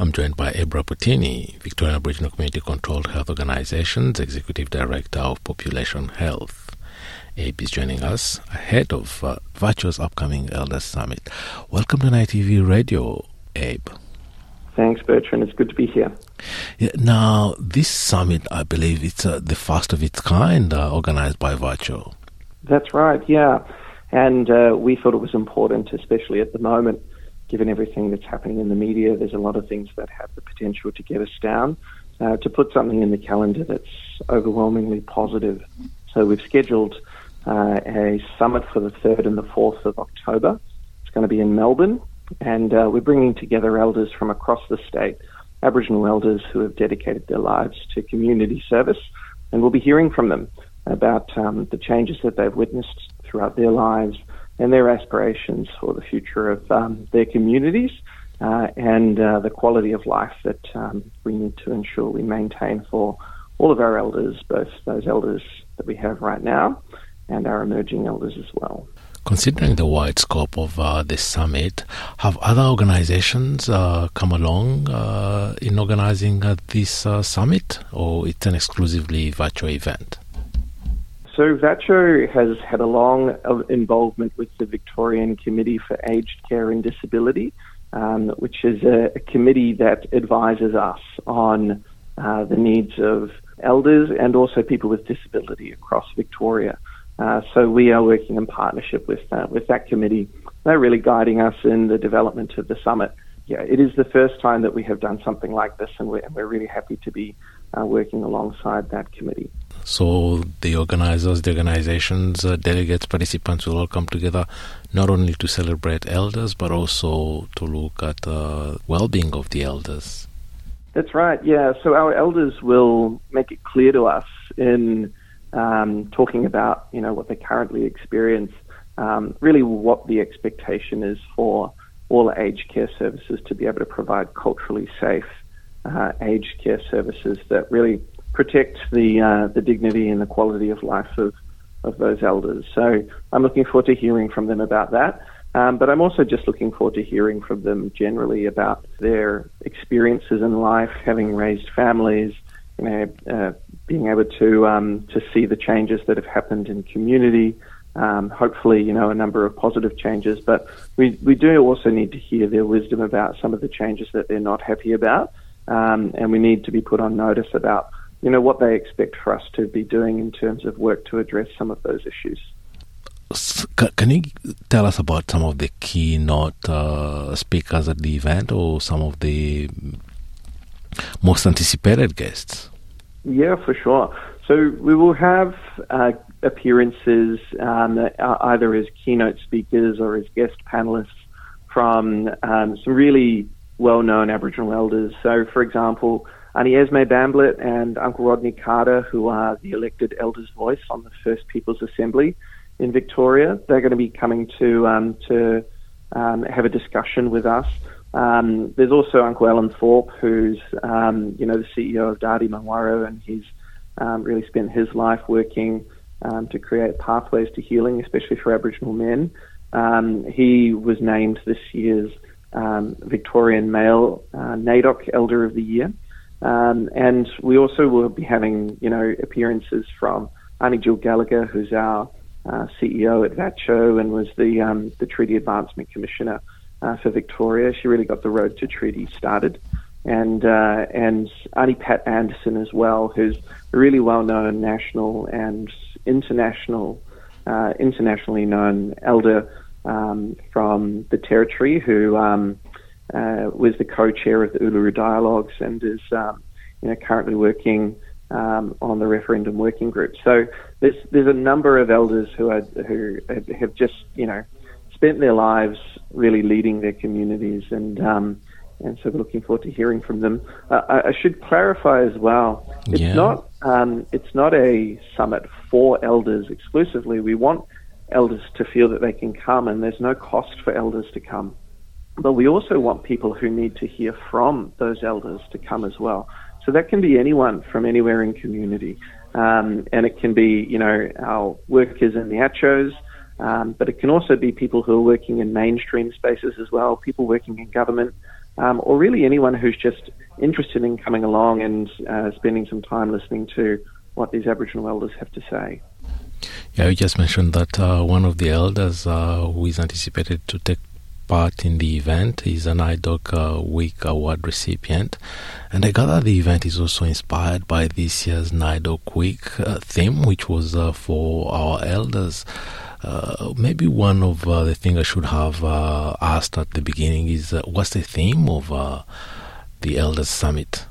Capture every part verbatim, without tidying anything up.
I'm joined by Abra Putini, Victorian Aboriginal Community Controlled Health Organisation's Executive Director of Population Health. Abe is joining us ahead of uh, VACCHO's upcoming Elders Summit. Welcome to N I T V Radio, Abe. Thanks, Bertrand. It's good to be here. Yeah, now, this summit, I believe, it's uh, the first of its kind uh, organised by VACCHO. That's right, yeah. And uh, we thought it was important, especially at the moment, given everything that's happening in the media. There's a lot of things that have the potential to get us down, uh, to put something in the calendar that's overwhelmingly positive. So we've scheduled uh, a summit for the third and the fourth of October. It's going to be in Melbourne, and uh, we're bringing together elders from across the state, Aboriginal elders who have dedicated their lives to community service, and we'll be hearing from them about um, the changes that they've witnessed throughout their lives and their aspirations for the future of um, their communities uh, and uh, the quality of life that um, we need to ensure we maintain for all of our elders, both those elders that we have right now and our emerging elders as well. Considering the wide scope of uh, this summit, have other organisations uh, come along uh, in organising uh, this uh, summit, or it's an exclusively VACCHO event? So VACCHO has had a long involvement with the Victorian Committee for Aged Care and Disability, um, which is a, a committee that advises us on uh, the needs of elders and also people with disability across Victoria. Uh, so we are working in partnership with uh, with that committee. They're really guiding us in the development of the summit. Yeah, it is the first time that we have done something like this, and we're, and we're really happy to be uh, working alongside that committee. So the organisers, the organisations, uh, delegates, participants will all come together not only to celebrate elders but also to look at the uh, well-being of the elders. That's right, yeah. So our elders will make it clear to us in um, talking about, you know, what they currently experience, um, really what the expectation is for all aged care services to be able to provide culturally safe uh, aged care services that really protect the uh, the dignity and the quality of life of, of those elders. So I'm looking forward to hearing from them about that. Um, but I'm also just looking forward to hearing from them generally about their experiences in life, having raised families, you know, uh, being able to um, to see the changes that have happened in community. Um, hopefully, you know, a number of positive changes. But we, we do also need to hear their wisdom about some of the changes that they're not happy about. Um, and we need to be put on notice about, you know, what they expect for us to be doing in terms of work to address some of those issues. Can you tell us about some of the keynote uh, speakers at the event, or some of the most anticipated guests? Yeah, for sure. So we will have uh, appearances um, either as keynote speakers or as guest panellists from um, some really well-known Aboriginal elders. So, for example, Aunty Esme Bamblett and Uncle Rodney Carter, who are the elected elders' voice on the First People's Assembly in Victoria. They're going to be coming to um, to um, have a discussion with us. Um, there's also Uncle Alan Thorpe, who's um, you know the C E O of Dardi Munwurro, and he's um, really spent his life working um, to create pathways to healing, especially for Aboriginal men. Um, he was named this year's um, Victorian Male uh, NAIDOC Elder of the Year. Um, and we also will be having, you know, appearances from Aunty Jill Gallagher, who's our uh, C E O at VACCHO and was the um, the Treaty Advancement Commissioner uh, for Victoria. She really got the road to treaty started, and uh, and Aunty Pat Anderson as well, who's a really well-known national and international, uh, internationally known elder um, from the territory who. Um, Uh, was the co-chair of the Uluru Dialogues and is um, you know, currently working um, on the referendum working group. So there's there's a number of elders who are, who have just you know spent their lives really leading their communities, and um, and so we're looking forward to hearing from them. Uh, I, I should clarify as well, it's yeah. not um, it's not a summit for elders exclusively. We want elders to feel that they can come, and there's no cost for elders to come. But we also want people who need to hear from those elders to come as well. So that can be anyone from anywhere in community. Um, and it can be, you know, our workers in the ACCHOs, um, but it can also be people who are working in mainstream spaces as well, people working in government, um, or really anyone who's just interested in coming along and uh, spending some time listening to what these Aboriginal elders have to say. Yeah, you just mentioned that uh, one of the elders uh, who is anticipated to take part in the event is an NAIDOC uh, Week Award recipient, and I gather the event is also inspired by this year's NAIDOC Week uh, theme, which was uh, for our elders. Uh, maybe one of uh, the things I should have uh, asked at the beginning is uh, what's the theme of uh, the Elders Summit?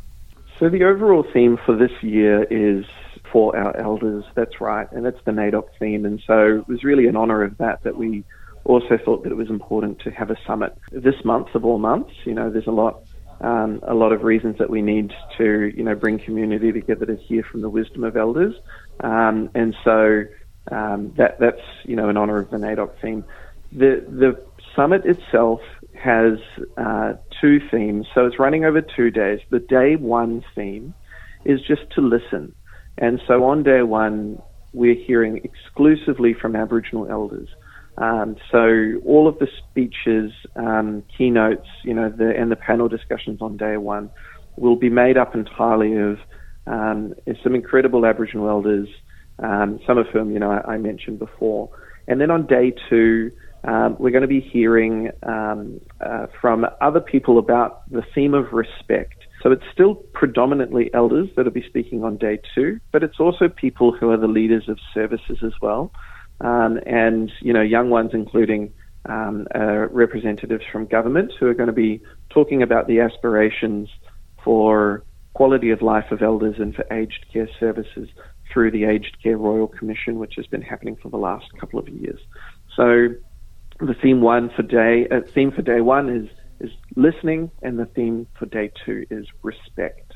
So the overall theme for this year is for our elders, that's right, and it's the NAIDOC theme, and so it was really in honour of that that we also thought that it was important to have a summit this month of all months. You know, there's a lot um, a lot of reasons that we need to, you know, bring community together to hear from the wisdom of elders, um, and so Um, that, that's, you know, in honour of the NAIDOC theme. The the summit itself has uh, two themes, so it's running over two days. The day one theme is just to listen. And so on day one, we're hearing exclusively from Aboriginal elders. Um, so all of the speeches, um, keynotes, you know, the, and the panel discussions on day one will be made up entirely of um, some incredible Aboriginal elders, Um, some of whom, you know, I, I mentioned before. And then on day two, um, we're going to be hearing um, uh, from other people about the theme of respect. So it's still predominantly elders that will be speaking on day two, but it's also people who are the leaders of services as well. Um, and, you know, young ones, including um, uh, representatives from government who are going to be talking about the aspirations for quality of life of elders and for aged care services through the Aged Care Royal Commission, which has been happening for the last couple of years. So, the theme one for day uh, theme for day one is is listening, and the theme for day two is respect.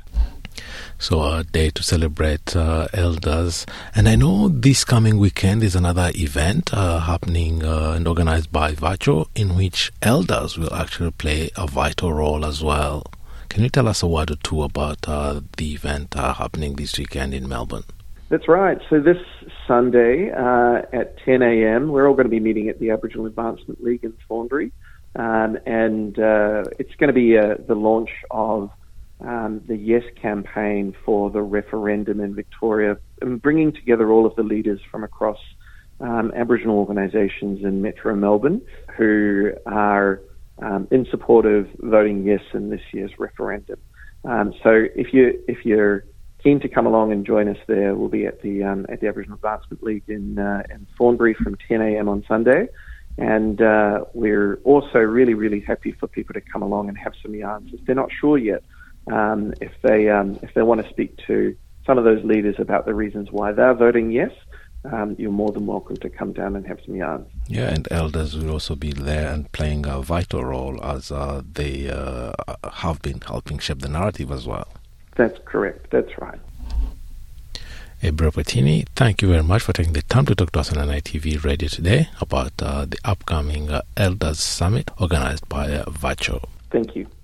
So, a day to celebrate uh, elders. And I know this coming weekend is another event uh, happening uh, and organised by VACCHO, in which elders will actually play a vital role as well. Can you tell us a word or two about uh, the event uh, happening this weekend in Melbourne? That's right. So this Sunday uh, at ten a.m, we're all going to be meeting at the Aboriginal Advancement League in Thornbury, um, and uh, it's going to be uh, the launch of um, the Yes campaign for the referendum in Victoria, and bringing together all of the leaders from across um, Aboriginal organisations in Metro Melbourne who are um, in support of voting yes in this year's referendum. Um, so if you if you're keen to come along and join us there. We'll be at the um, at the Aboriginal Advancement League in uh, in Thornbury from ten a.m. on Sunday, and uh, we're also really really happy for people to come along and have some yarns if they're not sure yet. Um, if they um, if they want to speak to some of those leaders about the reasons why they're voting yes, um, you're more than welcome to come down and have some yarns. Yeah, and elders will also be there and playing a vital role as uh, they uh, have been helping shape the narrative as well. That's correct. That's right. Abra Putini, thank you very much for taking the time to talk to us on N I T V Radio today about uh, the upcoming uh, Elders Summit organised by uh, VACCHO. Thank you.